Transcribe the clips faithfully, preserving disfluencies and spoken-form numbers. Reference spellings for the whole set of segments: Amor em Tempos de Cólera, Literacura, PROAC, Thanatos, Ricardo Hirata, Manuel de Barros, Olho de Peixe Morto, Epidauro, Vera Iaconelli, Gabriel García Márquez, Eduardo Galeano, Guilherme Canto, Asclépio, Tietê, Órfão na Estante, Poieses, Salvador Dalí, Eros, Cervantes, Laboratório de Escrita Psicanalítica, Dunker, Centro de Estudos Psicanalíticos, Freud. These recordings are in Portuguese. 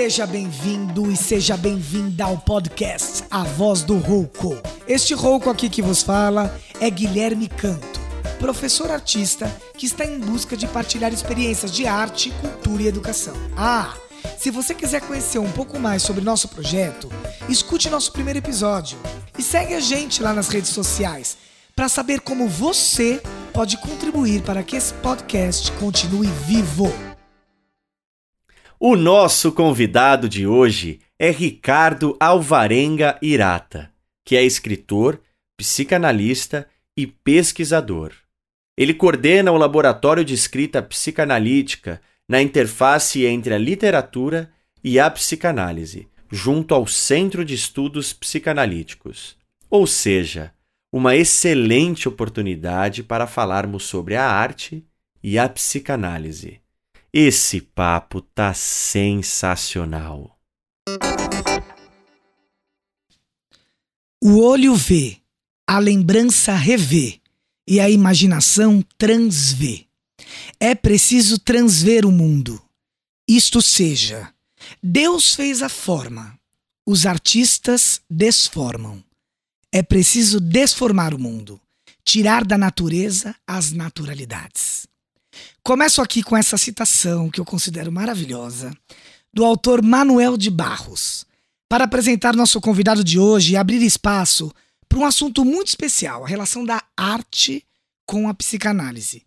Seja bem-vindo e seja bem-vinda ao podcast A Voz do Rouco. Este rouco aqui que vos fala é Guilherme Canto, professor artista que está em busca de partilhar experiências de arte, cultura e educação. Ah, se você quiser conhecer um pouco mais sobre nosso projeto, escute nosso primeiro episódio e segue a gente lá nas redes sociais para saber como você pode contribuir para que esse podcast continue vivo. O nosso convidado de hoje é Ricardo Alvarenga Hirata, que é escritor, psicanalista e pesquisador. Ele coordena o Laboratório de Escrita Psicanalítica na interface entre a literatura e a psicanálise, junto ao Centro de Estudos Psicanalíticos. Ou seja, uma excelente oportunidade para falarmos sobre a arte e a psicanálise. Esse papo tá sensacional. O olho vê, a lembrança revê e a imaginação transvê. É preciso transver o mundo. Isto seja, Deus fez a forma, os artistas desformam. É preciso desformar o mundo, tirar da natureza as naturalidades. Começo aqui com essa citação, que eu considero maravilhosa, do autor Manuel de Barros, para apresentar nosso convidado de hoje e abrir espaço para um assunto muito especial, a relação da arte com a psicanálise,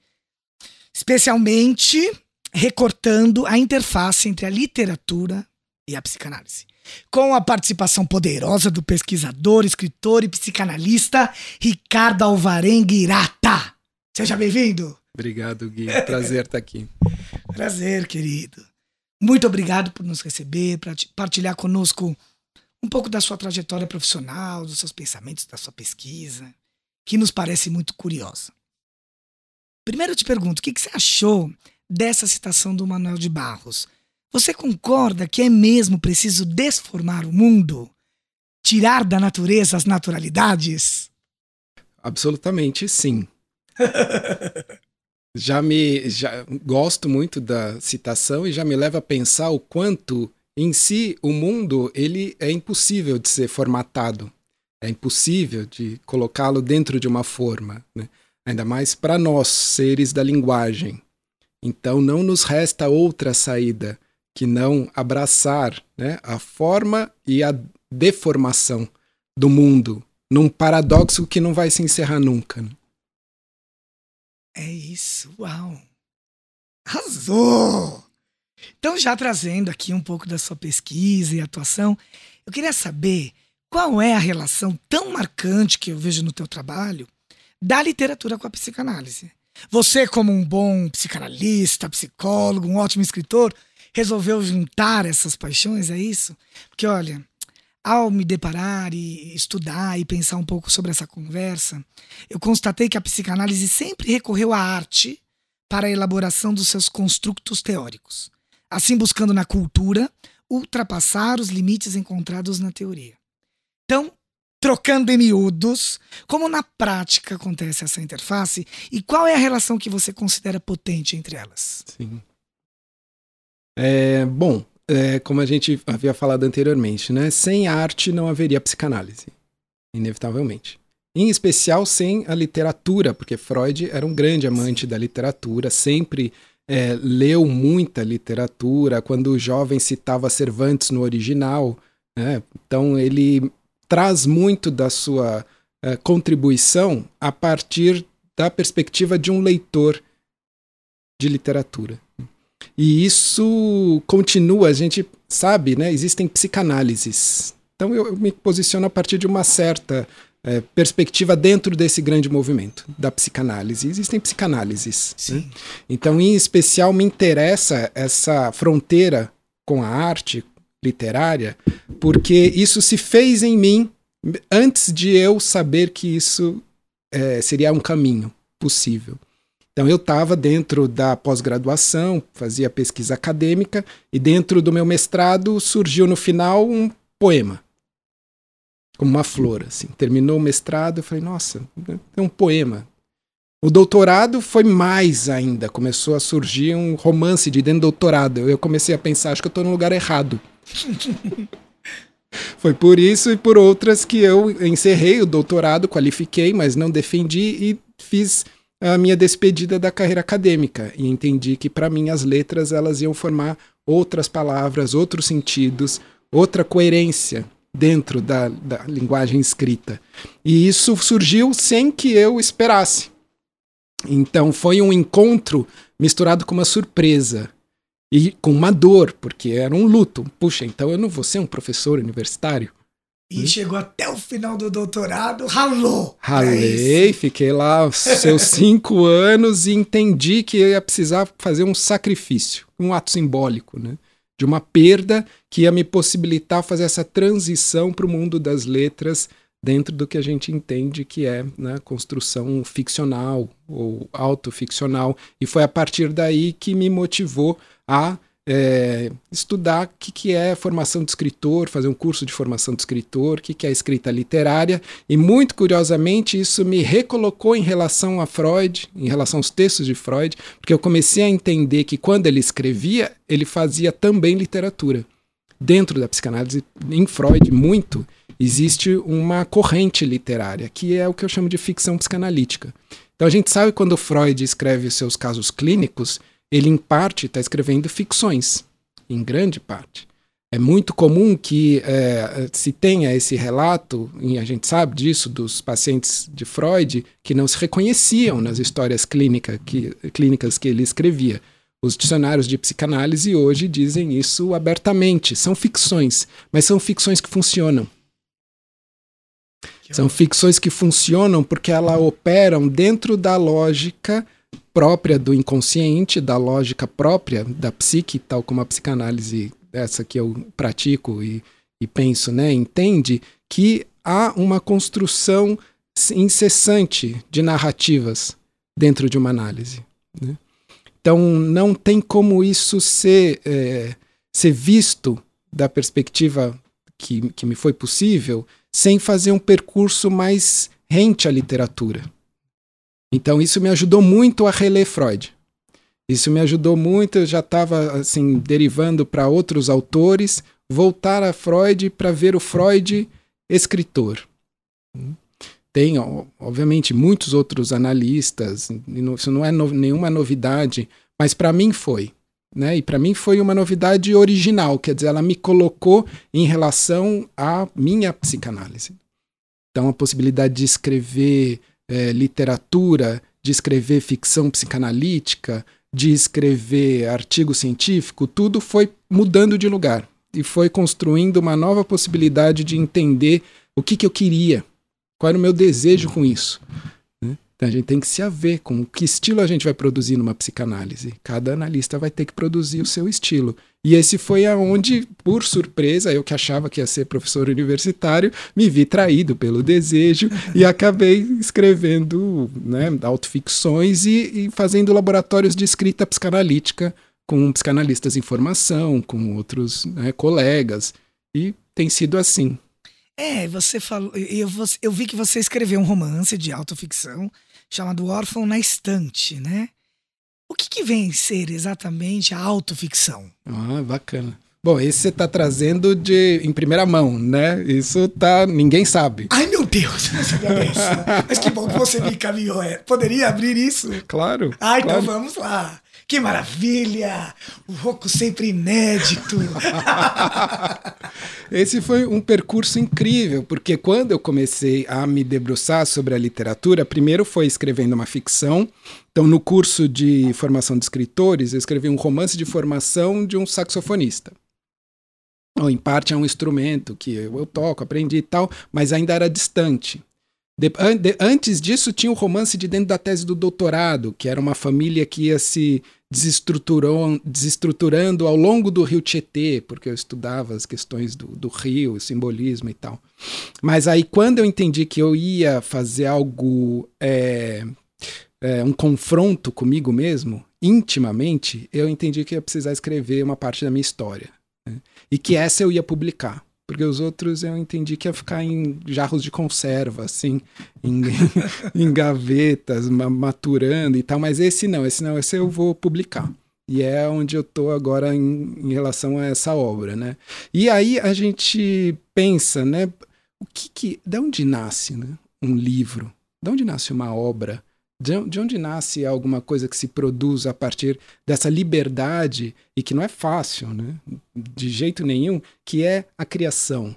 especialmente recortando a interface entre a literatura e a psicanálise. Com a participação poderosa do pesquisador, escritor e psicanalista Ricardo Alvarenga Hirata. Seja bem-vindo! Obrigado, Gui. Prazer estar aqui. Prazer, querido. Muito obrigado por nos receber, para partilhar conosco um pouco da sua trajetória profissional, dos seus pensamentos, da sua pesquisa, que nos parece muito curiosa. Primeiro eu te pergunto, o que, que você achou dessa citação do Manuel de Barros? Você concorda que é mesmo preciso desformar o mundo? Tirar da natureza as naturalidades? Absolutamente sim. Já me já gosto muito da citação e já me leva a pensar o quanto, em si, o mundo ele é impossível de ser formatado. É impossível de colocá-lo dentro de uma forma, né? Ainda mais para nós, seres da linguagem. Então não nos resta outra saída que não abraçar, né, a forma e a deformação do mundo num paradoxo que não vai se encerrar nunca, né? É isso, uau! Arrasou! Então, já trazendo aqui um pouco da sua pesquisa e atuação, eu queria saber qual é a relação tão marcante que eu vejo no teu trabalho da literatura com a psicanálise. Você, como um bom psicanalista, psicólogo, um ótimo escritor, resolveu juntar essas paixões, é isso? Porque, olha, ao me deparar e estudar e pensar um pouco sobre essa conversa, eu constatei que a psicanálise sempre recorreu à arte para a elaboração dos seus construtos teóricos, assim buscando na cultura ultrapassar os limites encontrados na teoria. Então, trocando em miúdos, como na prática acontece essa interface e qual é a relação que você considera potente entre elas? Sim. É, bom... É, como a gente havia falado anteriormente, né? Sem arte não haveria psicanálise, inevitavelmente. Em especial sem a literatura, porque Freud era um grande amante da literatura, sempre é, leu muita literatura, quando o jovem citava Cervantes no original, né? Então ele traz muito da sua é, contribuição a partir da perspectiva de um leitor de literatura. E isso continua, a gente sabe, né? Existem psicanálises. Então eu, eu me posiciono a partir de uma certa é, perspectiva dentro desse grande movimento da psicanálise. Existem psicanálises. Sim. Né? Então, em especial, me interessa essa fronteira com a arte literária, porque isso se fez em mim antes de eu saber que isso é, seria um caminho possível. Então eu estava dentro da pós-graduação, fazia pesquisa acadêmica e dentro do meu mestrado surgiu no final um poema, como uma flor, assim. Terminou o mestrado, eu falei, nossa, é um poema. O doutorado foi mais ainda, começou a surgir um romance de dentro do doutorado. Eu comecei a pensar, acho que eu estou no lugar errado. Foi por isso e por outras que eu encerrei o doutorado, qualifiquei, mas não defendi e fiz a minha despedida da carreira acadêmica. E entendi que, para mim, as letras elas iam formar outras palavras, outros sentidos, outra coerência dentro da, da linguagem escrita. E isso surgiu sem que eu esperasse. Então foi um encontro misturado com uma surpresa e com uma dor, porque era um luto. Puxa, então eu não vou ser um professor universitário? E hum? chegou até o final do doutorado, ralou. Ralei, é fiquei lá os seus cinco anos e entendi que eu ia precisar fazer um sacrifício, um ato simbólico, né? De uma perda que ia me possibilitar fazer essa transição para o mundo das letras dentro do que a gente entende que é, né, construção ficcional ou autoficcional. E foi a partir daí que me motivou a é, estudar o que, que é formação de escritor, fazer um curso de formação de escritor, o que, que é escrita literária. E muito curiosamente isso me recolocou em relação a Freud, em relação aos textos de Freud, porque eu comecei a entender que quando ele escrevia, ele fazia também literatura. Dentro da psicanálise, em Freud, muito, existe uma corrente literária, que é o que eu chamo de ficção psicanalítica. Então a gente sabe que quando Freud escreve os seus casos clínicos, ele em parte está escrevendo ficções, em grande parte. É muito comum que é, se tenha esse relato, e a gente sabe disso, dos pacientes de Freud, que não se reconheciam nas histórias clínica que, clínicas que ele escrevia. Os dicionários de psicanálise hoje dizem isso abertamente. São ficções, mas são ficções que funcionam. São ficções que funcionam porque elas operam dentro da lógica própria do inconsciente, da lógica própria da psique, tal como a psicanálise, essa que eu pratico e, e penso, né, entende que há uma construção incessante de narrativas dentro de uma análise, né? Então não tem como isso ser, é, ser visto da perspectiva que, que me foi possível sem fazer um percurso mais rente à literatura. Então isso me ajudou muito a reler Freud. Isso me ajudou muito, eu já estava assim, derivando para outros autores, voltar a Freud para ver o Freud escritor. Tem, obviamente, muitos outros analistas, isso não é no, nenhuma novidade, mas para mim foi, né? E para mim foi uma novidade original, quer dizer, ela me colocou em relação à minha psicanálise. Então, a possibilidade de escrever é, literatura, de escrever ficção psicanalítica, de escrever artigo científico, tudo foi mudando de lugar e foi construindo uma nova possibilidade de entender o que, que eu queria. Qual era o meu desejo com isso? Né? Então a gente tem que se haver com que estilo a gente vai produzir numa psicanálise. Cada analista vai ter que produzir o seu estilo. E esse foi aonde, por surpresa, eu que achava que ia ser professor universitário, me vi traído pelo desejo e acabei escrevendo, né, autoficções e, e fazendo laboratórios de escrita psicanalítica com psicanalistas em formação, com outros, né, colegas. E tem sido assim. É, você falou. Eu, eu vi que você escreveu um romance de autoficção chamado Órfão na Estante, né? O que, que vem ser exatamente a autoficção? Ah, bacana. Bom, esse você está trazendo de, em primeira mão, né? Isso tá. Ninguém sabe. Ai, meu Deus! Mas que bom que você me encaminhou. Poderia abrir isso? Claro. Ah, claro. Então vamos lá. Que maravilha! O Rocco sempre inédito! Esse foi um percurso incrível, porque quando eu comecei a me debruçar sobre a literatura, primeiro foi escrevendo uma ficção. Então, no curso de formação de escritores, eu escrevi um romance de formação de um saxofonista. Em parte é um instrumento que eu toco, aprendi e tal, mas ainda era distante. De, de, antes disso tinha o um romance de dentro da tese do doutorado, que era uma família que ia se desestruturando ao longo do rio Tietê, porque eu estudava as questões do, do rio, o simbolismo e tal. Mas aí quando eu entendi que eu ia fazer algo, é, é, um confronto comigo mesmo, intimamente, eu entendi que eu ia precisar escrever uma parte da minha história, né? E que essa eu ia publicar. Porque os outros eu entendi que ia ficar em jarros de conserva, assim, em, em gavetas, ma- maturando e tal. Mas esse não, esse não, esse eu vou publicar. E é onde eu estou agora em, em relação a essa obra, né? E aí a gente pensa, né? O que que, de onde nasce, né, um livro? De onde nasce uma obra? De, de onde nasce alguma coisa que se produz a partir dessa liberdade, e que não é fácil, né? De jeito nenhum, que é a criação.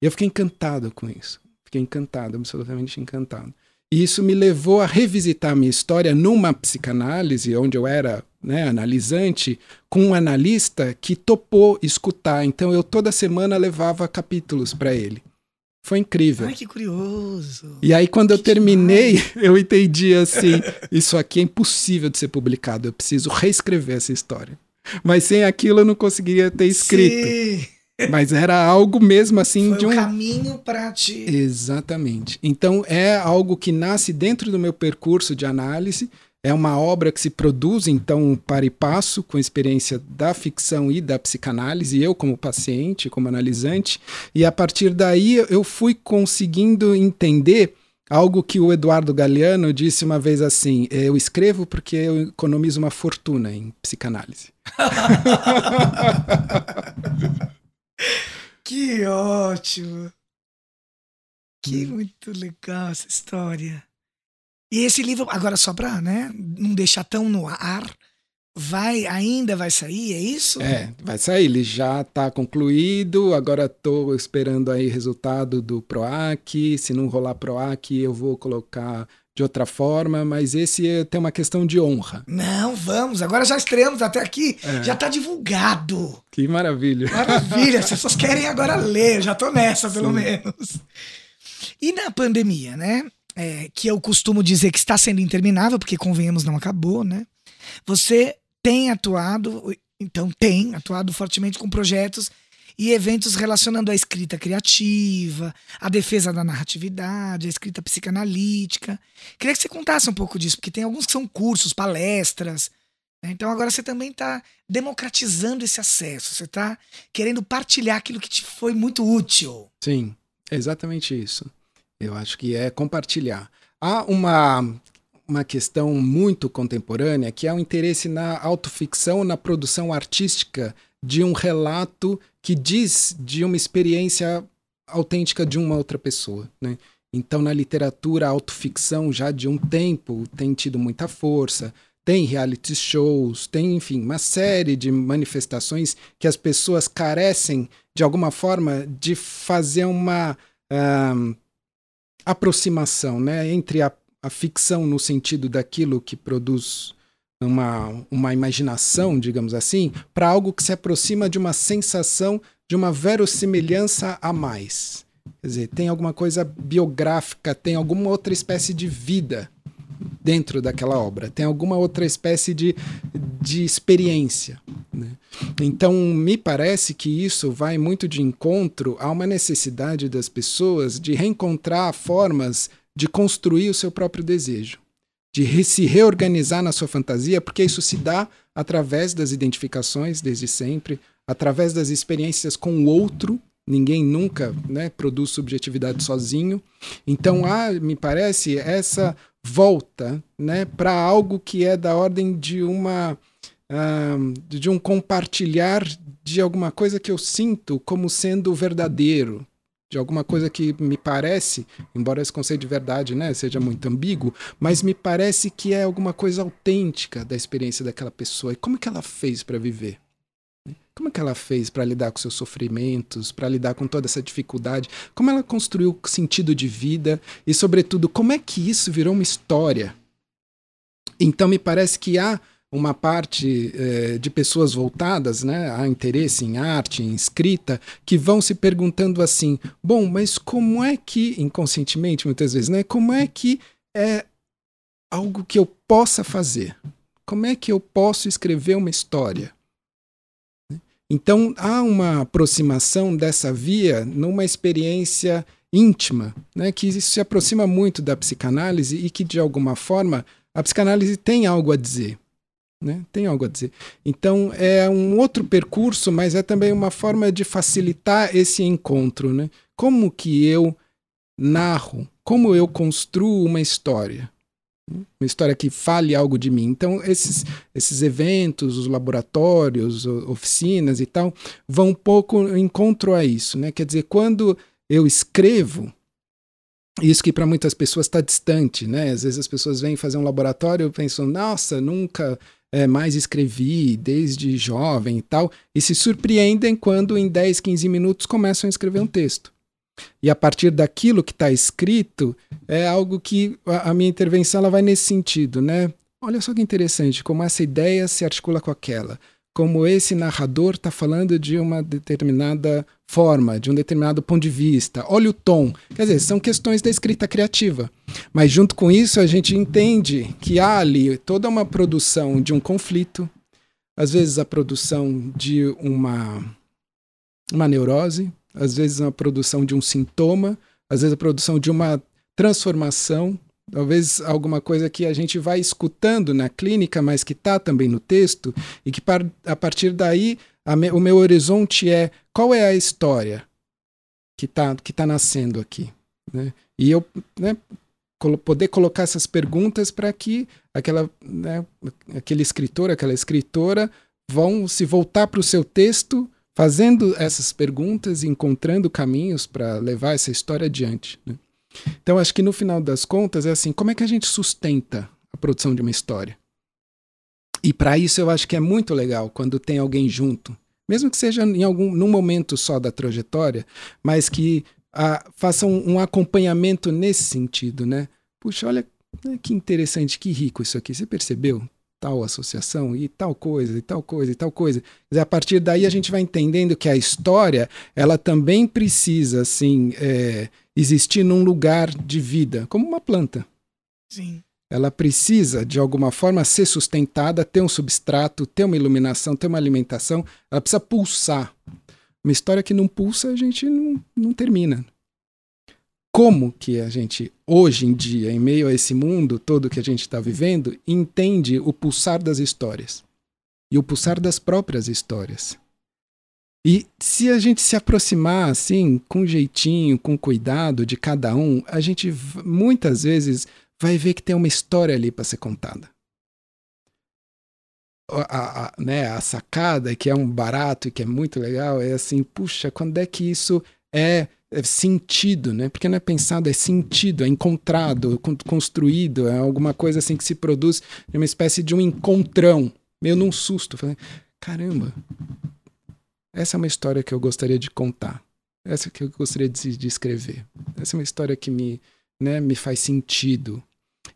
Eu fiquei encantado com isso. Fiquei encantado, absolutamente encantado. E isso me levou a revisitar a minha história numa psicanálise, onde eu era, né, analisante, com um analista que topou escutar. Então eu toda semana levava capítulos para ele. Foi incrível. Ai, que curioso. E aí quando que eu terminei, demais. Eu entendi assim, isso aqui é impossível de ser publicado, eu preciso reescrever essa história. Mas sem aquilo eu não conseguiria ter escrito. Sim. Mas era algo mesmo assim. Foi de um... um caminho para ti. Exatamente. Então é algo que nasce dentro do meu percurso de análise, é uma obra que se produz, então, para e passo, com a experiência da ficção e da psicanálise, eu como paciente, como analisante, e a partir daí eu fui conseguindo entender algo que o Eduardo Galeano disse uma vez assim: eu escrevo porque eu economizo uma fortuna em psicanálise. Que ótimo! Que muito legal essa história. E esse livro, agora só para, né, não deixar tão no ar, vai, ainda vai sair, é isso? É, vai sair, ele já está concluído, agora estou esperando aí resultado do PROAC, se não rolar PROAC eu vou colocar de outra forma, mas esse tem uma questão de honra. Não, vamos, agora já estreamos até aqui, é. Já está divulgado. Que maravilha. Maravilha, as pessoas querem agora ler, já estou nessa pelo Sim. menos. E na pandemia, né? É, que eu costumo dizer que está sendo interminável, porque convenhamos, não acabou, né? Você tem atuado, então tem atuado fortemente com projetos e eventos relacionando a escrita criativa, a defesa da narratividade, a escrita psicanalítica. Queria que você contasse um pouco disso, porque tem alguns que são cursos, palestras, né? Então agora você também está democratizando esse acesso, você está querendo partilhar aquilo que te foi muito útil. Sim, é exatamente isso. Eu acho que é compartilhar. Há uma, uma questão muito contemporânea que é o interesse na autoficção, na produção artística de um relato que diz de uma experiência autêntica de uma outra pessoa, né? Então, na literatura, a autoficção já de um tempo tem tido muita força, tem reality shows, tem, enfim, uma série de manifestações que as pessoas carecem, de alguma forma, de fazer uma... Um, aproximação, né, entre a, a ficção no sentido daquilo que produz uma, uma imaginação, digamos assim, para algo que se aproxima de uma sensação, de uma verossimilhança a mais. Quer dizer, tem alguma coisa biográfica, tem alguma outra espécie de vida dentro daquela obra, tem alguma outra espécie de, de experiência, né? Então, me parece que isso vai muito de encontro a uma necessidade das pessoas de reencontrar formas de construir o seu próprio desejo, de re- se reorganizar na sua fantasia, porque isso se dá através das identificações, desde sempre, através das experiências com o outro. Ninguém nunca, né, produz subjetividade sozinho. Então, há, me parece, essa volta, né, para algo que é da ordem de uma uh, de um compartilhar de alguma coisa que eu sinto como sendo verdadeiro, de alguma coisa que me parece, embora esse conceito de verdade, né, seja muito ambíguo, mas me parece que é alguma coisa autêntica da experiência daquela pessoa. E como é que ela fez para viver? Como é que ela fez para lidar com seus sofrimentos, para lidar com toda essa dificuldade? Como ela construiu sentido de vida? E, sobretudo, como é que isso virou uma história? Então, me parece que há uma parte eh, de pessoas voltadas, né, a interesse em arte, em escrita, que vão se perguntando assim, bom, mas como é que, inconscientemente muitas vezes, né, como é que é algo que eu possa fazer? Como é que eu posso escrever uma história? Então, há uma aproximação dessa via numa experiência íntima, né, que isso se aproxima muito da psicanálise e que, de alguma forma, a psicanálise tem algo a dizer, né? Tem algo a dizer. Então, é um outro percurso, mas é também uma forma de facilitar esse encontro, né? Como que eu narro? Como eu construo uma história? Uma história que fale algo de mim. Então, esses, esses eventos, os laboratórios, oficinas e tal, vão um pouco em encontro a isso, né? Quer dizer, quando eu escrevo, isso que para muitas pessoas está distante, né? Às vezes as pessoas vêm fazer um laboratório e pensam, nossa, nunca é, mais escrevi desde jovem e tal, e se surpreendem quando em dez, quinze minutos começam a escrever um texto. E a partir daquilo que está escrito, é algo que a, a minha intervenção ela vai nesse sentido, né? Olha só que interessante, como essa ideia se articula com aquela, como esse narrador está falando de uma determinada forma, de um determinado ponto de vista, olha o tom. Quer dizer, são questões da escrita criativa. Mas junto com isso a gente entende que há ali toda uma produção de um conflito, às vezes a produção de uma, uma neurose, às vezes a produção de um sintoma, às vezes a produção de uma transformação, talvez alguma coisa que a gente vai escutando na clínica, mas que está também no texto, e que par- a partir daí a me- o meu horizonte é qual é a história que está que tá nascendo aqui, né? E eu, né, colo- poder colocar essas perguntas para que aquela, né, aquele escritor, aquela escritora vão se voltar para o seu texto fazendo essas perguntas e encontrando caminhos para levar essa história adiante, né? Então, acho que no final das contas é assim, como é que a gente sustenta a produção de uma história? E para isso eu acho que é muito legal quando tem alguém junto, mesmo que seja em algum, num momento só da trajetória, mas que ah, faça um, um acompanhamento nesse sentido, né? Puxa, olha que interessante, que rico isso aqui, você percebeu? Tal associação e tal coisa, e tal coisa, e tal coisa. Mas a partir daí a gente vai entendendo que a história, ela também precisa, assim, é, existir num lugar de vida, como uma planta. Sim. Ela precisa, de alguma forma, ser sustentada, ter um substrato, ter uma iluminação, ter uma alimentação, ela precisa pulsar. Uma história que não pulsa, a gente não, não termina. Como que a gente, hoje em dia, em meio a esse mundo todo que a gente está vivendo, entende o pulsar das histórias e o pulsar das próprias histórias? E se a gente se aproximar, assim, com jeitinho, com cuidado de cada um, a gente muitas vezes vai ver que tem uma história ali para ser contada. A, a, né, a sacada, que é um barato e que é muito legal, é assim, puxa, quando é que isso é... é sentido, né? Porque não é pensado, é sentido, é encontrado, construído, é alguma coisa assim que se produz de uma espécie de um encontrão, meio num susto. Falei, caramba, essa é uma história que eu gostaria de contar, essa que eu gostaria de, de escrever, essa é uma história que me, né, me faz sentido.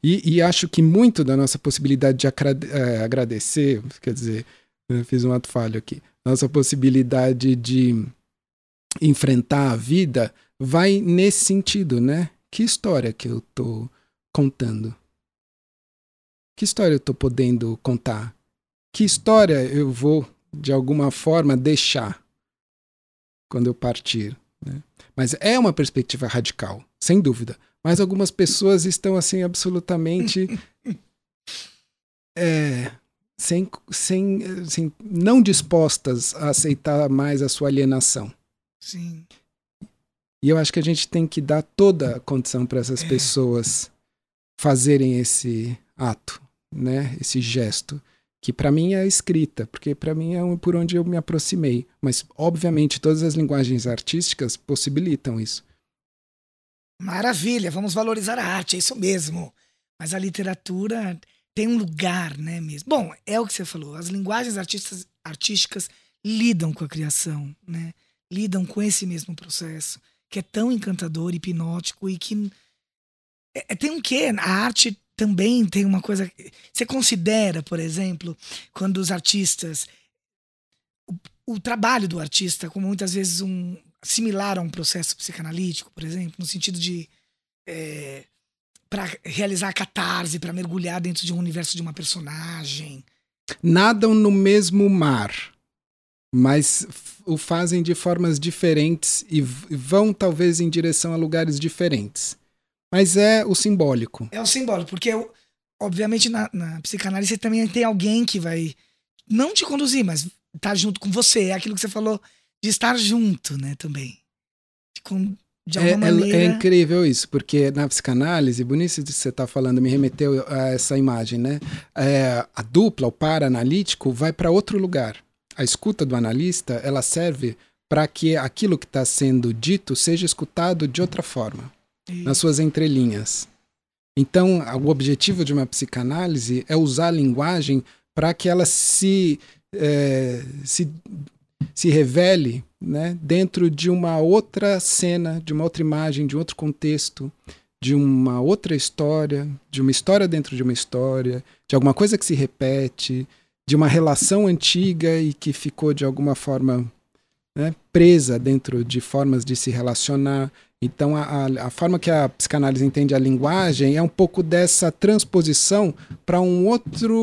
E, e acho que muito da nossa possibilidade de agradecer, quer dizer, eu fiz um ato falho aqui, nossa possibilidade de enfrentar a vida vai nesse sentido, né? Que história que eu tô contando? Que história eu tô podendo contar? Que história eu vou, de alguma forma, deixar quando eu partir, né? Mas é uma perspectiva radical, sem dúvida. Mas algumas pessoas estão, assim, absolutamente... é... sem, sem, assim, não dispostas a aceitar mais a sua alienação. Sim. E eu acho que a gente tem que dar toda a condição para essas é. pessoas fazerem esse ato, né? Esse gesto, que para mim é a escrita, porque para mim é por onde eu me aproximei. Mas, obviamente, todas as linguagens artísticas possibilitam isso. Maravilha, vamos valorizar a arte, é isso mesmo. Mas a literatura tem um lugar, né, mesmo? Bom, é o que você falou, as linguagens artistas, artísticas lidam com a criação, né? Lidam com esse mesmo processo, que é tão encantador, hipnótico e que... É, tem um quê? A arte também tem uma coisa... Você considera, por exemplo, quando os artistas... O, o trabalho do artista como muitas vezes um similar a um processo psicanalítico, por exemplo, no sentido de... É, para realizar a catarse, para mergulhar dentro de um universo de uma personagem. Nadam no mesmo mar, mas o fazem de formas diferentes e vão talvez em direção a lugares diferentes. Mas é o simbólico. É o simbólico, porque obviamente na, na psicanálise você também tem alguém que vai não te conduzir, mas estar junto com você. É aquilo que você falou de estar junto, né, também. De, de alguma é, maneira... É, é incrível isso, porque na psicanálise, bonito que você está falando, me remeteu a essa imagem, né? É, a dupla, o para-analítico, vai para outro lugar. A escuta do analista, ela serve para que aquilo que está sendo dito seja escutado de outra forma, e... nas suas entrelinhas. Então, o objetivo de uma psicanálise é usar a linguagem para que ela se... É, se se revele, né, dentro de uma outra cena, de uma outra imagem, de outro contexto, de uma outra história, de uma história dentro de uma história, de alguma coisa que se repete, de uma relação antiga e que ficou de alguma forma, né, presa dentro de formas de se relacionar. Então, a, a, a forma que a psicanálise entende a linguagem é um pouco dessa transposição para um outro...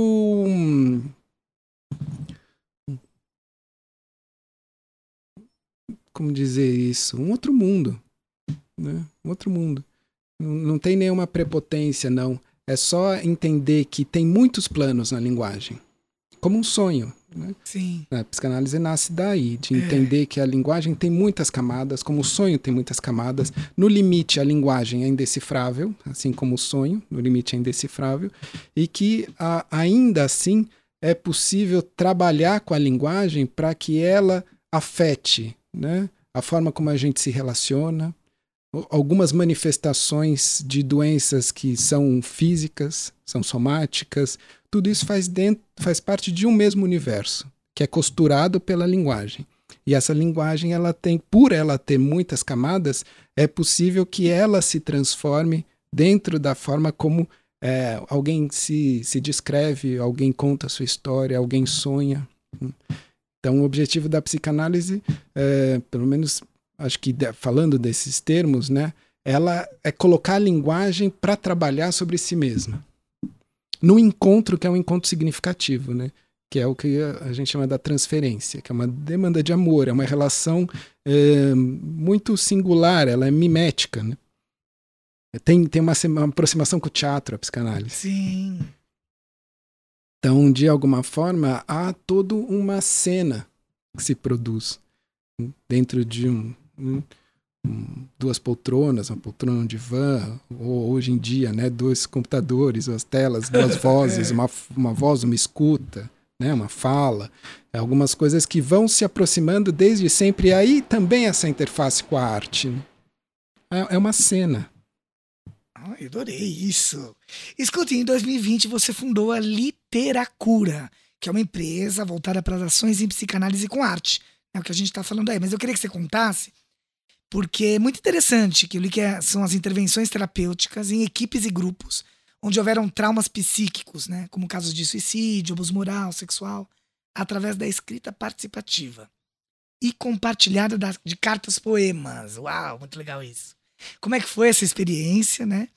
Hum, como dizer isso? Um outro mundo, né? Um outro mundo. Não tem nenhuma prepotência, não. É só entender que tem muitos planos na linguagem. Como um sonho, né? Sim. A psicanálise nasce daí, de entender é. que a linguagem tem muitas camadas, como o sonho tem muitas camadas. No limite, a linguagem é indecifrável, assim como o sonho, no limite é indecifrável, e que a, ainda assim é possível trabalhar com a linguagem para que ela afete, né, a forma como a gente se relaciona, algumas manifestações de doenças que são físicas, são somáticas, tudo isso faz, dentro, faz parte de um mesmo universo, que é costurado pela linguagem. E essa linguagem, ela tem, por ela ter muitas camadas, é possível que ela se transforme dentro da forma como é, alguém se, se descreve, alguém conta a sua história, alguém sonha. Então, o objetivo da psicanálise, é, pelo menos, acho que de, falando desses termos, né, ela é colocar a linguagem para trabalhar sobre si mesma. No encontro, que é um encontro significativo, né, que é o que a gente chama da transferência, que é uma demanda de amor, é uma relação é, muito singular, ela é mimética, né? Tem, tem uma, uma aproximação com o teatro, a psicanálise. Sim. Então, de alguma forma, há toda uma cena que se produz dentro de um, um, duas poltronas, uma poltrona, um divã, ou hoje em dia, né, dois computadores, as telas, duas vozes, uma, uma voz, uma escuta, né, uma fala, algumas coisas que vão se aproximando desde sempre. E aí também essa interface com a arte, né? É uma cena. Eu adorei isso. Escuta, em dois mil e vinte você fundou a Literacura, que é uma empresa voltada para as ações em psicanálise com arte. É o que a gente está falando aí. Mas eu queria que você contasse, porque é muito interessante, que eu li que são as intervenções terapêuticas em equipes e grupos onde houveram traumas psíquicos, né? Como casos de suicídio, abuso moral, sexual, através da escrita participativa e compartilhada de cartas-poemas. Uau, muito legal isso. Como é que foi essa experiência, né?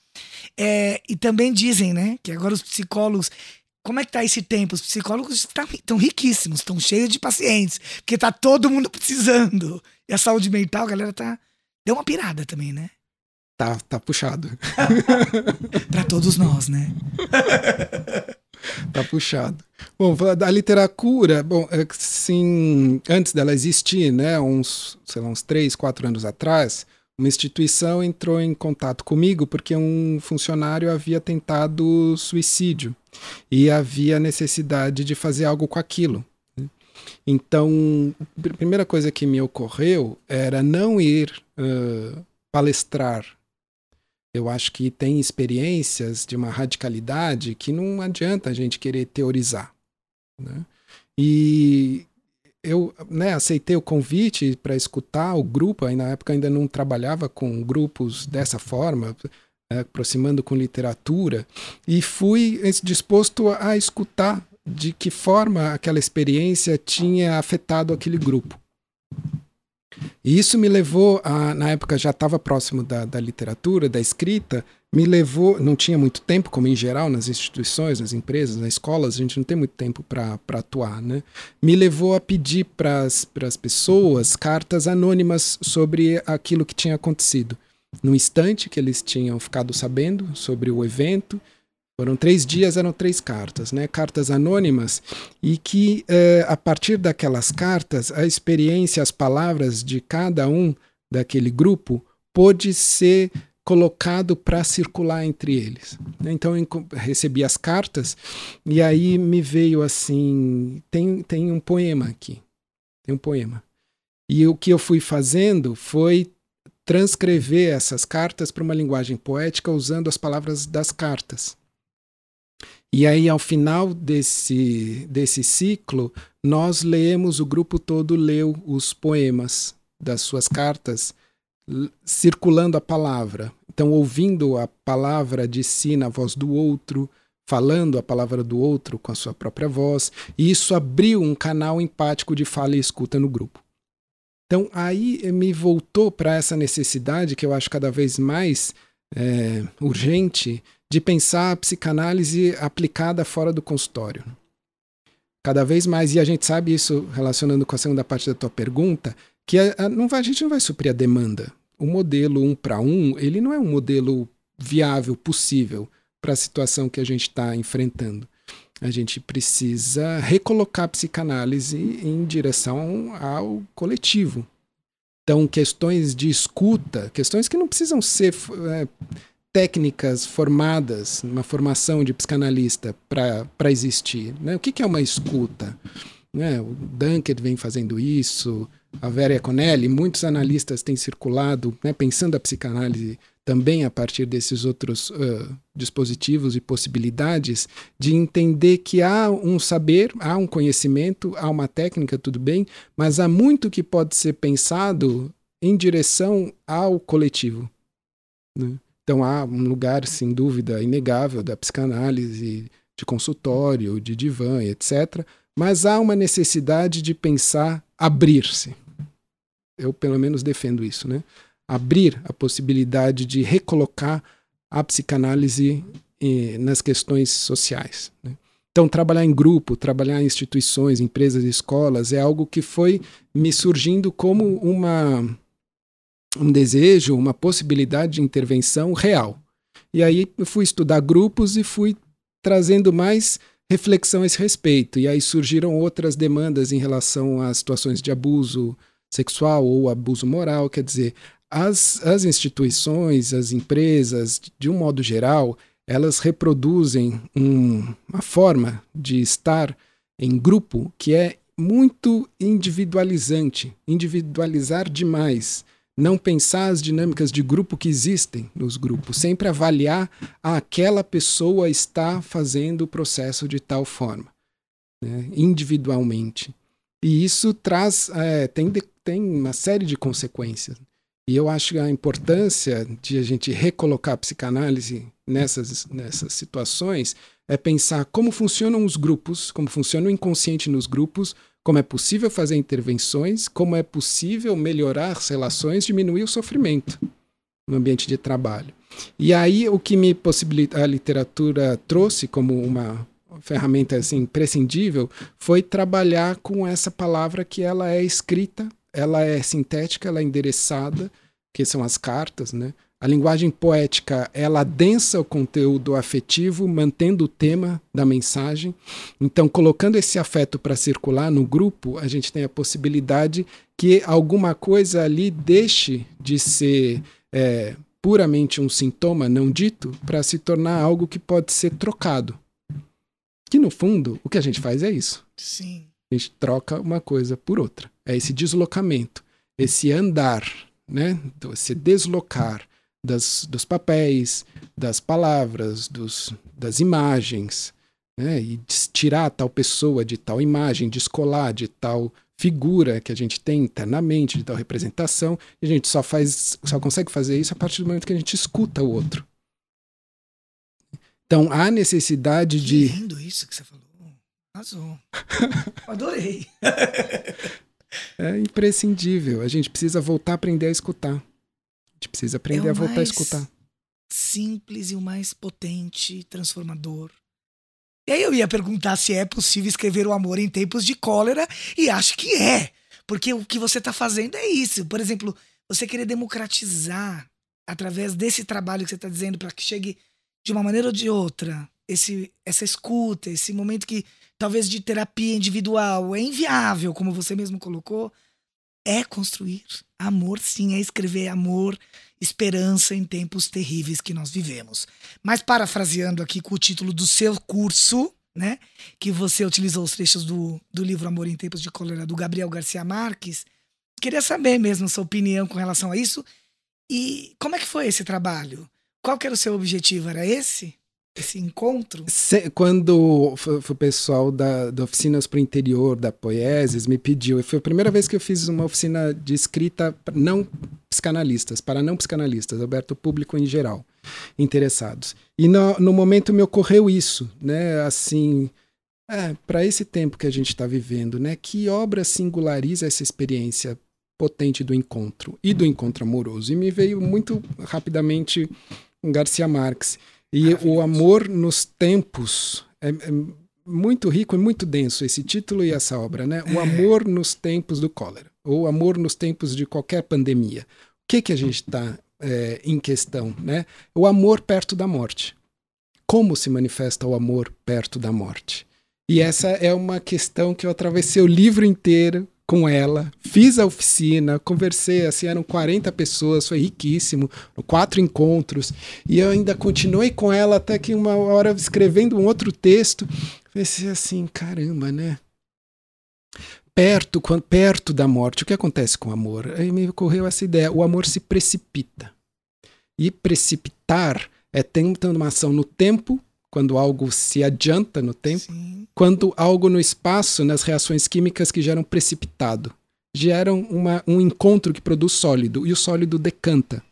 É, e também dizem, né, que agora os psicólogos... Como é que tá esse tempo? Os psicólogos estão riquíssimos, estão cheios de pacientes, porque tá todo mundo precisando. E a saúde mental, a galera tá... Deu uma pirada também, né? Tá, tá puxado. Pra todos nós, né? Tá puxado. Bom, a Literacura, bom, assim, antes dela existir, né, uns, sei lá, uns três, quatro anos atrás... Uma instituição entrou em contato comigo porque um funcionário havia tentado suicídio e havia necessidade de fazer algo com aquilo. Então, a primeira coisa que me ocorreu era não ir uh, palestrar. Eu acho que tem experiências de uma radicalidade que não adianta a gente querer teorizar, né? E... Eu né, aceitei o convite para escutar o grupo, aí na época ainda não trabalhava com grupos dessa forma, né, aproximando com literatura, e fui disposto a escutar de que forma aquela experiência tinha afetado aquele grupo. E isso me levou, a, na época já estava próximo da, da literatura, da escrita, me levou, não tinha muito tempo, como em geral nas instituições, nas empresas, nas escolas, a gente não tem muito tempo para atuar, né? Me levou a pedir para as pessoas cartas anônimas sobre aquilo que tinha acontecido. No instante que eles tinham ficado sabendo sobre o evento, foram três dias, eram três cartas, né? Cartas anônimas, e que eh, a partir daquelas cartas, a experiência, as palavras de cada um daquele grupo pôde ser colocado para circular entre eles. Então eu recebi as cartas e aí me veio assim, tem, tem um poema aqui, tem um poema. E o que eu fui fazendo foi transcrever essas cartas para uma linguagem poética usando as palavras das cartas. E aí, ao final desse, desse ciclo, nós lemos, o grupo todo leu os poemas das suas cartas, circulando a palavra. Então, ouvindo a palavra de si na voz do outro, falando a palavra do outro com a sua própria voz, e isso abriu um canal empático de fala e escuta no grupo. Então, aí me voltou para essa necessidade, que eu acho cada vez mais é, urgente, de pensar a psicanálise aplicada fora do consultório. Cada vez mais, e a gente sabe isso, relacionando com a segunda parte da tua pergunta, que a, a, não vai, a gente não vai suprir a demanda. O modelo um para um, ele não é um modelo viável, possível, para a situação que a gente está enfrentando. A gente precisa recolocar a psicanálise em direção ao coletivo. Então, questões de escuta, questões que não precisam ser é, técnicas formadas, uma formação de psicanalista para existir. Né? O que, que é uma escuta? Né? O Dunker vem fazendo isso, a Vera Iaconelli, muitos analistas têm circulado, né, pensando a psicanálise também a partir desses outros uh, dispositivos e possibilidades de entender que há um saber, há um conhecimento, há uma técnica, tudo bem, mas há muito que pode ser pensado em direção ao coletivo. Né? Então há um lugar, sem dúvida, inegável da psicanálise, de consultório, de divã, etcétera, mas há uma necessidade de pensar abrir-se. Eu, pelo menos, defendo isso, né? Abrir a possibilidade de recolocar a psicanálise eh, nas questões sociais. Né? Então, trabalhar em grupo, trabalhar em instituições, empresas, escolas, é algo que foi me surgindo como uma, um desejo, uma possibilidade de intervenção real. E aí eu fui estudar grupos e fui trazendo mais reflexão a esse respeito. E aí surgiram outras demandas em relação a situações de abuso sexual ou abuso moral, quer dizer, As, as instituições, as empresas, de um modo geral, elas reproduzem um, uma forma de estar em grupo que é muito individualizante, individualizar demais, não pensar as dinâmicas de grupo que existem nos grupos, sempre avaliar ah, aquela pessoa está fazendo o processo de tal forma, né, individualmente. E isso traz, é, tem, de, tem uma série de consequências. E eu acho a importância de a gente recolocar a psicanálise nessas, nessas situações é pensar como funcionam os grupos, como funciona o inconsciente nos grupos, como é possível fazer intervenções, como é possível melhorar as relações, diminuir o sofrimento no ambiente de trabalho. E aí o que me possibilita, a literatura trouxe como uma ferramenta assim, imprescindível foi trabalhar com essa palavra que ela é escrita, ela é sintética, ela é endereçada, que são as cartas, né? A linguagem poética, ela adensa o conteúdo afetivo, mantendo o tema da mensagem. Então, colocando esse afeto para circular no grupo, a gente tem a possibilidade que alguma coisa ali deixe de ser é, puramente um sintoma não dito para se tornar algo que pode ser trocado. Que, no fundo, o que a gente faz é isso. Sim. A gente troca uma coisa por outra. É esse deslocamento, esse andar, né? Esse deslocar das, dos papéis, das palavras, dos, das imagens, né? E tirar tal pessoa de tal imagem, descolar de tal figura que a gente tem internamente, de tal representação, e a gente só, faz, só consegue fazer isso a partir do momento que a gente escuta o outro. Então, há necessidade de... Que lindo isso que você falou. Azul. Adorei. É imprescindível. A gente precisa voltar a aprender a escutar. A gente precisa aprender é a voltar a escutar. Simples e o mais potente, transformador. E aí eu ia perguntar se é possível escrever o amor em tempos de cólera, e acho que é. Porque o que você está fazendo é isso. Por exemplo, você querer democratizar através desse trabalho que você está dizendo para que chegue de uma maneira ou de outra esse, essa escuta, esse momento que talvez de terapia individual, é inviável, como você mesmo colocou, é construir. Amor, sim, é escrever amor, esperança em tempos terríveis que nós vivemos. Mas parafraseando aqui com o título do seu curso, né, que você utilizou os trechos do, do livro Amor em Tempos de Cólera, do Gabriel García Márquez, queria saber mesmo a sua opinião com relação a isso. E como é que foi esse trabalho? Qual que era o seu objetivo? Era esse? Esse encontro? Quando o pessoal da, da Oficinas para o Interior, da Poieses, me pediu, foi a primeira vez que eu fiz uma oficina de escrita não psicanalistas, para não psicanalistas, aberto ao público em geral, interessados. E no, no momento me ocorreu isso, né? Assim, é, para esse tempo que a gente está vivendo, né? Que obra singulariza essa experiência potente do encontro e do encontro amoroso? E me veio muito rapidamente Garcia Marques. E o amor nos tempos é, é muito rico e muito denso esse título e essa obra, né? O amor nos tempos do cólera, ou amor nos tempos de qualquer pandemia. O que que a gente está é, em questão, né? O amor perto da morte. Como se manifesta o amor perto da morte? E essa é uma questão que eu atravessei o livro inteiro com ela, fiz a oficina, conversei, assim, eram quarenta pessoas, foi riquíssimo, quatro encontros, e eu ainda continuei com ela até que uma hora, escrevendo um outro texto, pensei assim, caramba, né? Perto, quando, perto da morte, o que acontece com o amor? Aí me ocorreu essa ideia, o amor se precipita. E precipitar é tentando uma ação no tempo, quando algo se adianta no tempo, sim, quando algo no espaço, nas reações químicas que geram precipitado, geram uma, um encontro que produz sólido, e o sólido decanta.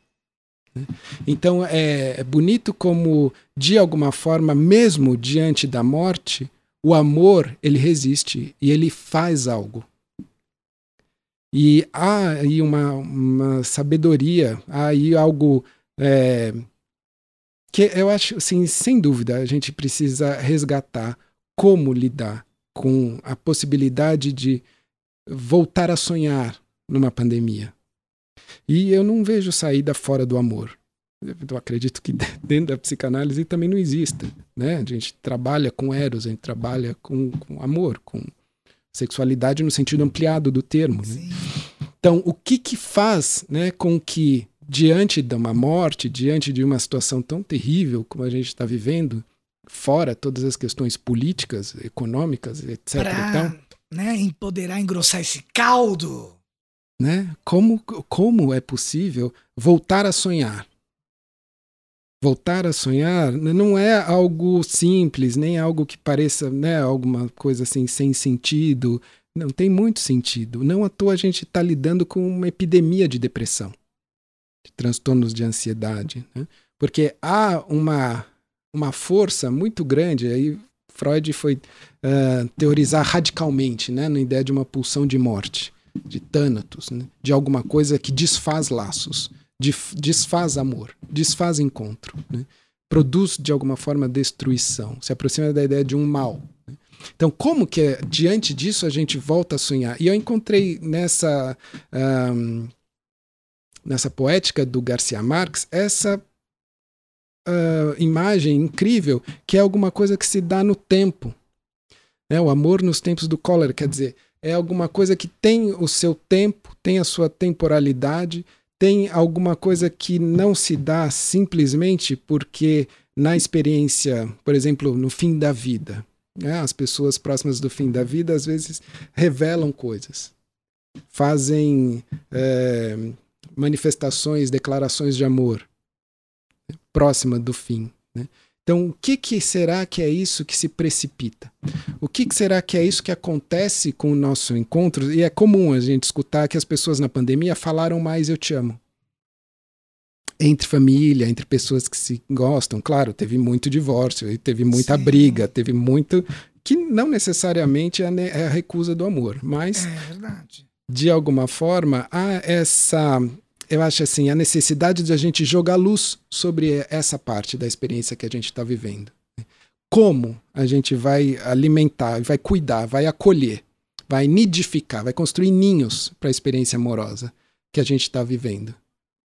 Né? Então é, é bonito como, de alguma forma, mesmo diante da morte, o amor, ele resiste, e ele faz algo. E há aí uma, uma sabedoria, há aí algo... É, que eu acho, assim, sem dúvida, a gente precisa resgatar como lidar com a possibilidade de voltar a sonhar numa pandemia. E eu não vejo saída fora do amor. Eu acredito que dentro da psicanálise também não exista, né? A gente trabalha com eros, a gente trabalha com, com amor, com sexualidade no sentido ampliado do termo. Né? Então, o que que faz, né, com que diante de uma morte, diante de uma situação tão terrível como a gente está vivendo, fora todas as questões políticas, econômicas, etcétera. Pra, então, né, empoderar, engrossar esse caldo. Né, como, como é possível voltar a sonhar? Voltar a sonhar não é algo simples, nem algo que pareça, né, alguma coisa assim sem sentido. Não, tem muito sentido. Não à toa a gente está lidando com uma epidemia de depressão, transtornos de ansiedade, né? Porque há uma, uma força muito grande, aí Freud foi uh, teorizar radicalmente, né, na ideia de uma pulsão de morte, de thanatos, né, de alguma coisa que desfaz laços, dif, desfaz amor, desfaz encontro, né, produz de alguma forma destruição, se aproxima da ideia de um mal. Né? Então, como que diante disso a gente volta a sonhar? E eu encontrei nessa... Um, nessa poética do Garcia Marques, essa uh, imagem incrível, que é alguma coisa que se dá no tempo. Né? O amor nos tempos do cólera, quer dizer, é alguma coisa que tem o seu tempo, tem a sua temporalidade, tem alguma coisa que não se dá simplesmente porque na experiência, por exemplo, no fim da vida, né? As pessoas próximas do fim da vida, às vezes, revelam coisas, fazem... É, manifestações, declarações de amor, né, próxima do fim. Né? Então, o que, que será que é isso que se precipita? O que, que será que é isso que acontece com o nosso encontro? E é comum a gente escutar que as pessoas na pandemia falaram mais eu te amo. Entre família, entre pessoas que se gostam, claro, teve muito divórcio, teve muita Sim. briga, teve muito... que não necessariamente é a recusa do amor, mas... É verdade. De alguma forma, há essa, eu acho assim, a necessidade de a gente jogar luz sobre essa parte da experiência que a gente está vivendo. Como a gente vai alimentar, vai cuidar, vai acolher, vai nidificar, vai construir ninhos para a experiência amorosa que a gente está vivendo,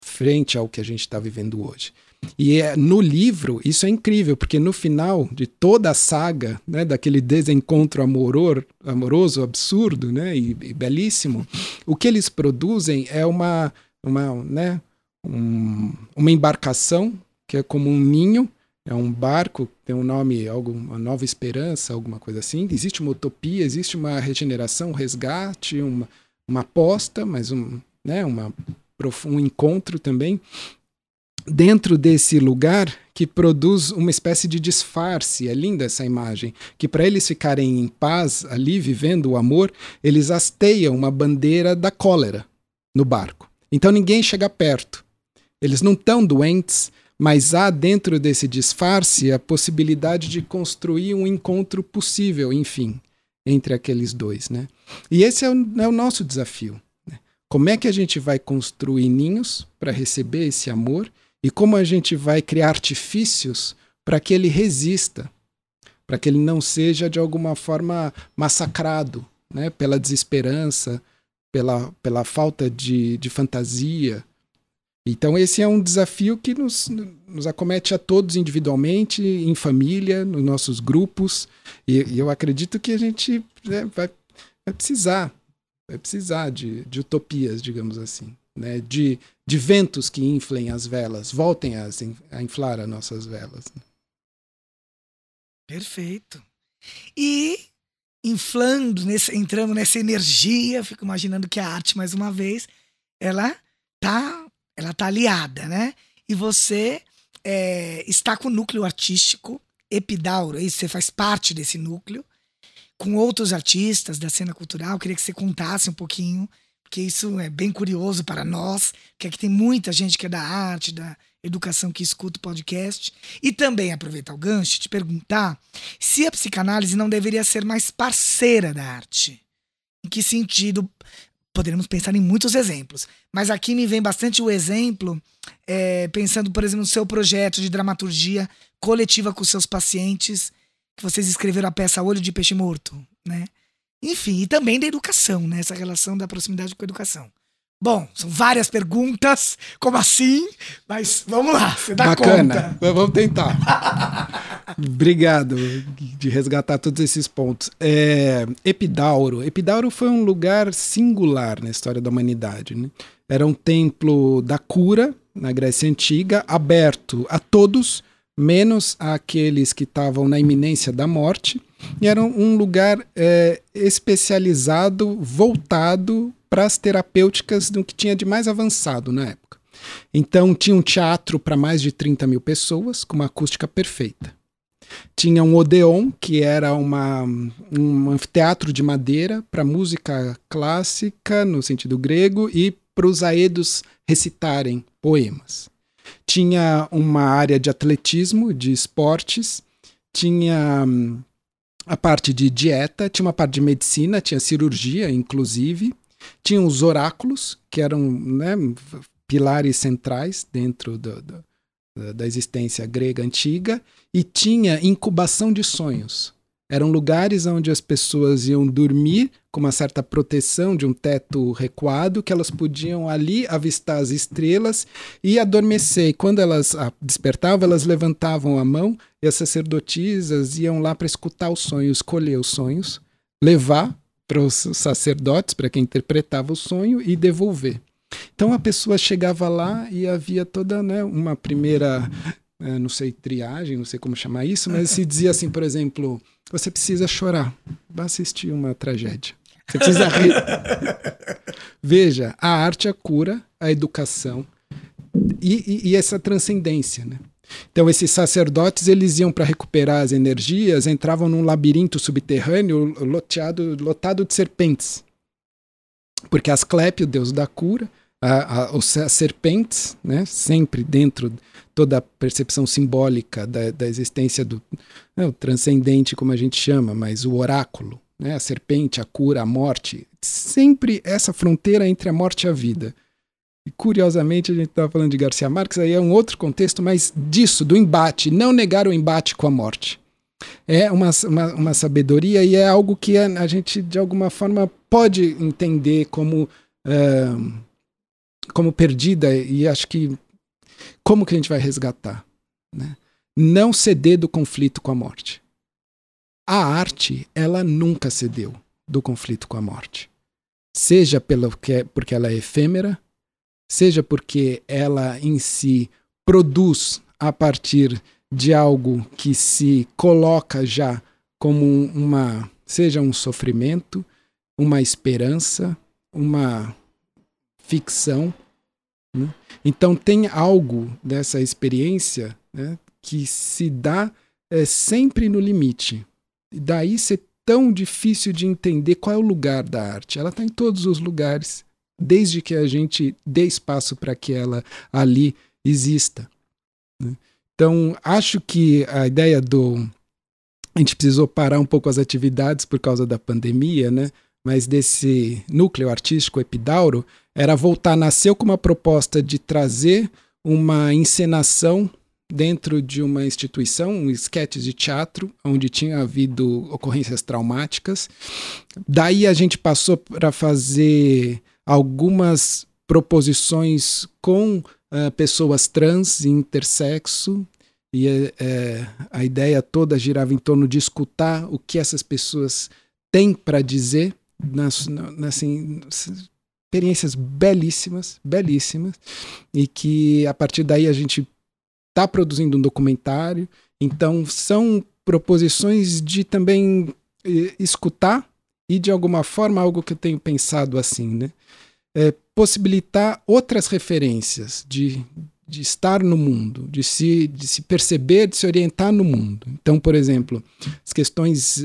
frente ao que a gente está vivendo hoje. E é, no livro, isso é incrível, porque no final de toda a saga, né, daquele desencontro amoror, amoroso, absurdo, né, e, e belíssimo, o que eles produzem é uma, uma, né, um, uma embarcação que é como um ninho, é um barco, tem um nome, alguma nova esperança, alguma coisa assim. Existe uma utopia, existe uma regeneração, um resgate, uma, uma aposta, mas um, né, uma, um encontro também. Dentro desse lugar que produz uma espécie de disfarce, é linda essa imagem, que para eles ficarem em paz ali, vivendo o amor, eles hasteiam uma bandeira da cólera no barco. Então ninguém chega perto. Eles não estão doentes, mas há dentro desse disfarce a possibilidade de construir um encontro possível, enfim, entre aqueles dois, né? E esse é o, é o nosso desafio, né? Como é que a gente vai construir ninhos para receber esse amor? E como a gente vai criar artifícios para que ele resista, para que ele não seja de alguma forma massacrado, né, pela desesperança, pela, pela falta de, de fantasia. Então esse é um desafio que nos, nos acomete a todos individualmente, em família, nos nossos grupos, e, e eu acredito que a gente, né, vai, vai precisar, vai precisar de, de utopias, digamos assim. Né, de, de ventos que inflem as velas, voltem a, a inflar as nossas velas. Perfeito. E inflando, nesse, entrando nessa energia, fico imaginando que a arte, mais uma vez, ela tá, ela tá aliada, né? E você é, está com o núcleo artístico Epidauro, isso, você faz parte desse núcleo, com outros artistas da cena cultural. Eu queria que você contasse um pouquinho, porque isso é bem curioso para nós, porque aqui tem muita gente que é da arte, da educação, que escuta o podcast. E também aproveitar o gancho e te perguntar se a psicanálise não deveria ser mais parceira da arte. Em que sentido? Poderíamos pensar em muitos exemplos, mas aqui me vem bastante o exemplo, é, pensando, por exemplo, no seu projeto de dramaturgia coletiva com seus pacientes, que vocês escreveram a peça Olho de Peixe Morto, né? Enfim, e também da educação, né? Essa relação da proximidade com a educação. Bom, são várias perguntas, como assim? Mas vamos lá, você dá Bacana. Conta. Vamos tentar. Obrigado de resgatar todos esses pontos. É, Epidauro. Epidauro foi um lugar singular na história da humanidade, né? Era um templo da cura, na Grécia Antiga, aberto a todos, menos àqueles que estavam na iminência da morte. E era um lugar é, especializado, voltado para as terapêuticas do que tinha de mais avançado na época. Então tinha um teatro para mais de trinta mil pessoas, com uma acústica perfeita. Tinha um odeon, que era uma, um anfiteatro de madeira para música clássica, no sentido grego, e para os aedos recitarem poemas. Tinha uma área de atletismo, de esportes, tinha a parte de dieta, tinha uma parte de medicina, tinha cirurgia, inclusive. Tinha os oráculos, que eram, né, pilares centrais dentro do, do, da existência grega antiga. E tinha incubação de sonhos. Eram lugares onde as pessoas iam dormir com uma certa proteção de um teto recuado, que elas podiam ali avistar as estrelas e adormecer. E quando elas despertavam, elas levantavam a mão e as sacerdotisas iam lá para escutar os sonhos, escolher os sonhos, levar para os sacerdotes, para quem interpretava o sonho, e devolver. Então a pessoa chegava lá e havia toda, né, uma primeira... É, não sei, triagem, não sei como chamar isso, mas se dizia assim, por exemplo, você precisa chorar, vá assistir uma tragédia. Você precisa rir. Veja, a arte, a cura, a educação e, e, e essa transcendência, né? Então esses sacerdotes, eles iam para recuperar as energias, entravam num labirinto subterrâneo loteado, lotado de serpentes. Porque Asclépio, o deus da cura, A, a, as serpentes, né, sempre dentro toda a percepção simbólica da, da existência do, né, o transcendente, como a gente chama, mas o oráculo, né, a serpente, a cura, a morte, sempre essa fronteira entre a morte e a vida. E curiosamente a gente estava falando de Garcia Marques, aí é um outro contexto, mas disso, do embate, não negar o embate com a morte. É uma, uma, uma sabedoria e é algo que a, a gente de alguma forma pode entender como... Uh, como perdida, e acho que Como que a gente vai resgatar? Né? Não ceder do conflito com a morte. A arte, ela nunca cedeu do conflito com a morte. Seja pelo que, porque ela é efêmera, seja porque ela em si produz a partir de algo que se coloca já como uma, seja um sofrimento, uma esperança, uma ficção. Né? Então tem algo dessa experiência, né, que se dá é, sempre no limite. E daí ser tão difícil de entender qual é o lugar da arte. Ela está em todos os lugares, desde que a gente dê espaço para que ela ali exista. Né? Então, acho que a ideia do... A gente precisou parar um pouco as atividades por causa da pandemia, né? Mas desse núcleo artístico Epidauro, era voltar, nasceu com uma proposta de trazer uma encenação dentro de uma instituição, um esquete de teatro, onde tinha havido ocorrências traumáticas. Daí a gente passou para fazer algumas proposições com uh, pessoas trans e intersexo, e é, a ideia toda girava em torno de escutar o que essas pessoas têm para dizer, nas, nas, assim, experiências belíssimas, belíssimas, e que a partir daí a gente está produzindo um documentário. Então são proposições de também eh, escutar e de alguma forma algo que eu tenho pensado assim, né? É, possibilitar outras referências de, de estar no mundo, de se, de se perceber, de se orientar no mundo. Então, por exemplo, as questões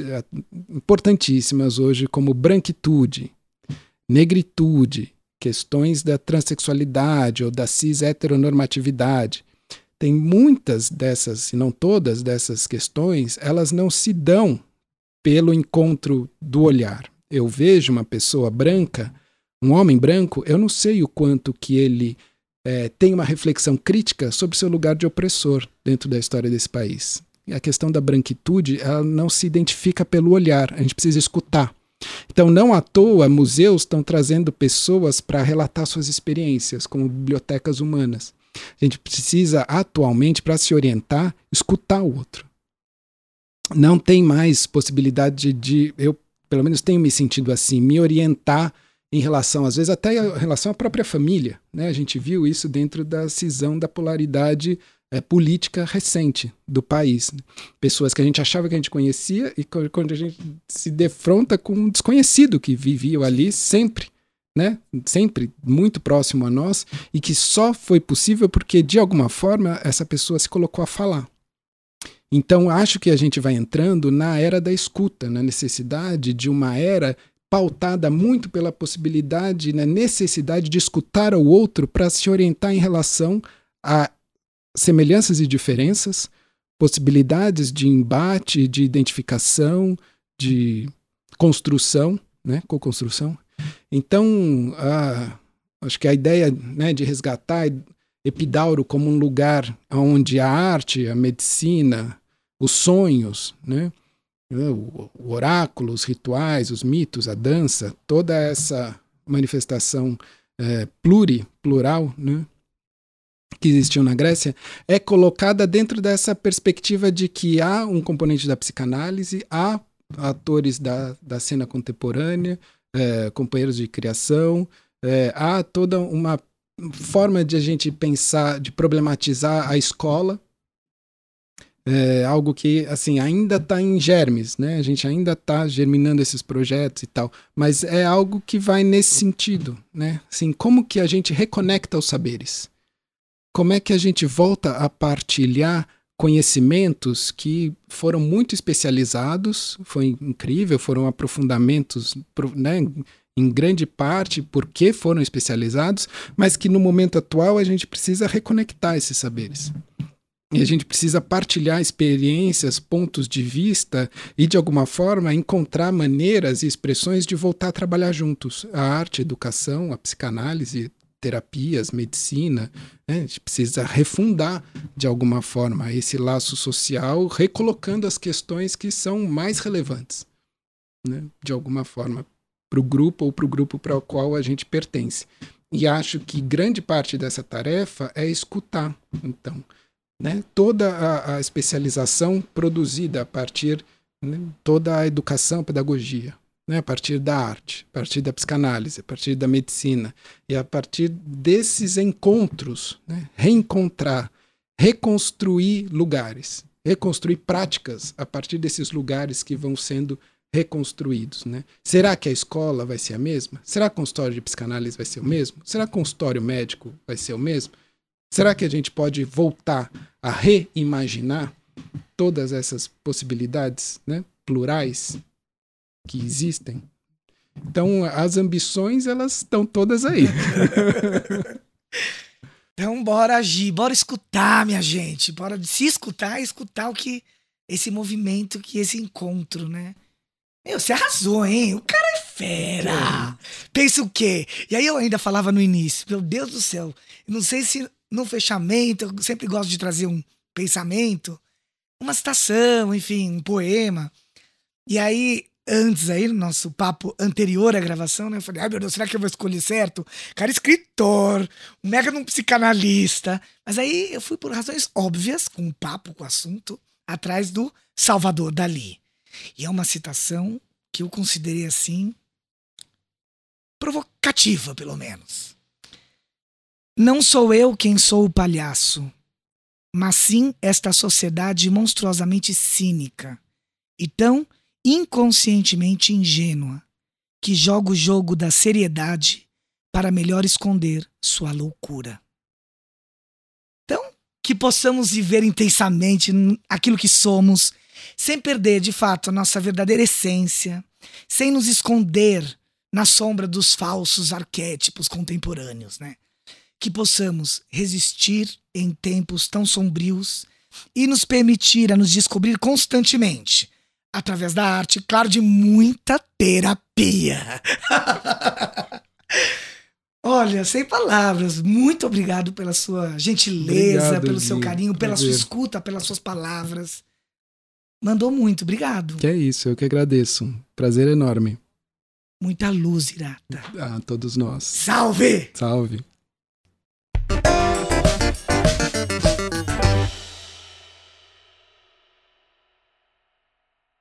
importantíssimas hoje como branquitude, negritude, questões da transexualidade ou da cis-heteronormatividade. Tem muitas dessas, se não todas dessas questões, elas não se dão pelo encontro do olhar. Eu vejo uma pessoa branca, um homem branco, eu não sei o quanto que ele é, tem uma reflexão crítica sobre seu lugar de opressor dentro da história desse país. E a questão da branquitude, ela não se identifica pelo olhar, a gente precisa escutar. Então, não à toa, museus estão trazendo pessoas para relatar suas experiências, como bibliotecas humanas. A gente precisa, atualmente, para se orientar, escutar o outro. Não tem mais possibilidade de, eu pelo menos tenho me sentido assim, me orientar em relação, às vezes, até em relação à própria família. Né? A gente viu isso dentro da cisão da polaridade é, política recente do país. Né? Pessoas que a gente achava que a gente conhecia e quando a gente se defronta com um desconhecido que vivia ali sempre. Né? Sempre muito próximo a nós e que só foi possível porque de alguma forma essa pessoa se colocou a falar. Então acho que a gente vai entrando na era da escuta, na necessidade de uma era pautada muito pela possibilidade, na necessidade de escutar o outro para se orientar em relação a semelhanças e diferenças, possibilidades de embate, de identificação, de construção, né? Co-construção. Então, ah, acho que a ideia, né, de resgatar Epidauro como um lugar onde a arte, a medicina, os sonhos, né, o oráculo, os rituais, os mitos, a dança, toda essa manifestação é, pluri, plural, né, que existiu na Grécia, é colocada dentro dessa perspectiva de que há um componente da psicanálise, há atores da, da cena contemporânea, É, companheiros de criação, é, há toda uma forma de a gente pensar, de problematizar a escola, é, algo que assim, ainda está em germes, né? A gente ainda está germinando esses projetos e tal, mas é algo que vai nesse sentido, né? Assim, como que a gente reconecta os saberes? Como é que a gente volta a partilhar conhecimentos que foram muito especializados, foi incrível, foram aprofundamentos, né, em grande parte porque foram especializados, mas que no momento atual a gente precisa reconectar esses saberes. E a gente precisa partilhar experiências, pontos de vista e, de alguma forma, encontrar maneiras e expressões de voltar a trabalhar juntos. A arte, a educação, a psicanálise, terapias, medicina, né? A gente precisa refundar de alguma forma esse laço social, recolocando as questões que são mais relevantes, né? De alguma forma, para o grupo ou para o grupo para o qual a gente pertence. E acho que grande parte dessa tarefa é escutar, então, né? Toda a, a especialização produzida a partir, né? Toda a educação, a pedagogia, né? A partir da arte, a partir da psicanálise, a partir da medicina, e a partir desses encontros, né? Reencontrar, reconstruir lugares, reconstruir práticas a partir desses lugares que vão sendo reconstruídos, né? Será que a escola vai ser a mesma? Será que o consultório de psicanálise vai ser o mesmo? Será que o consultório médico vai ser o mesmo? Será que a gente pode voltar a reimaginar todas essas possibilidades, né, plurais que existem? Então, as ambições, elas estão todas aí. Então, bora agir, bora escutar, minha gente. Bora se escutar e escutar o que esse movimento, que esse encontro, né? Meu, você arrasou, hein? O cara é fera. É. Pensa o quê? E aí eu ainda falava no início, meu Deus do céu, não sei se no fechamento, eu sempre gosto de trazer um pensamento, uma citação, enfim, um poema. E aí, antes aí, no nosso papo anterior à gravação, né? Eu falei, ai meu Deus, será que eu vou escolher certo? Cara, escritor, um mega num psicanalista. Mas aí eu fui por razões óbvias, com o papo, com o assunto, atrás do Salvador Dalí. E é uma citação que eu considerei assim provocativa, pelo menos. Não sou eu quem sou o palhaço, mas sim esta sociedade monstruosamente cínica e tão inconscientemente ingênua que joga o jogo da seriedade para melhor esconder sua loucura. Então, que possamos viver intensamente aquilo que somos, sem perder, de fato, a nossa verdadeira essência, sem nos esconder na sombra dos falsos arquétipos contemporâneos, né? Que possamos resistir em tempos tão sombrios e nos permitir a nos descobrir constantemente, através da arte, claro, de muita terapia. Olha, sem palavras, muito obrigado pela sua gentileza, obrigado, pelo seu carinho, pela sua escuta, pelas suas palavras. Mandou muito, obrigado. Que é isso, eu que agradeço. Prazer enorme. Muita luz, Hirata. Ah, todos nós. Salve! Salve!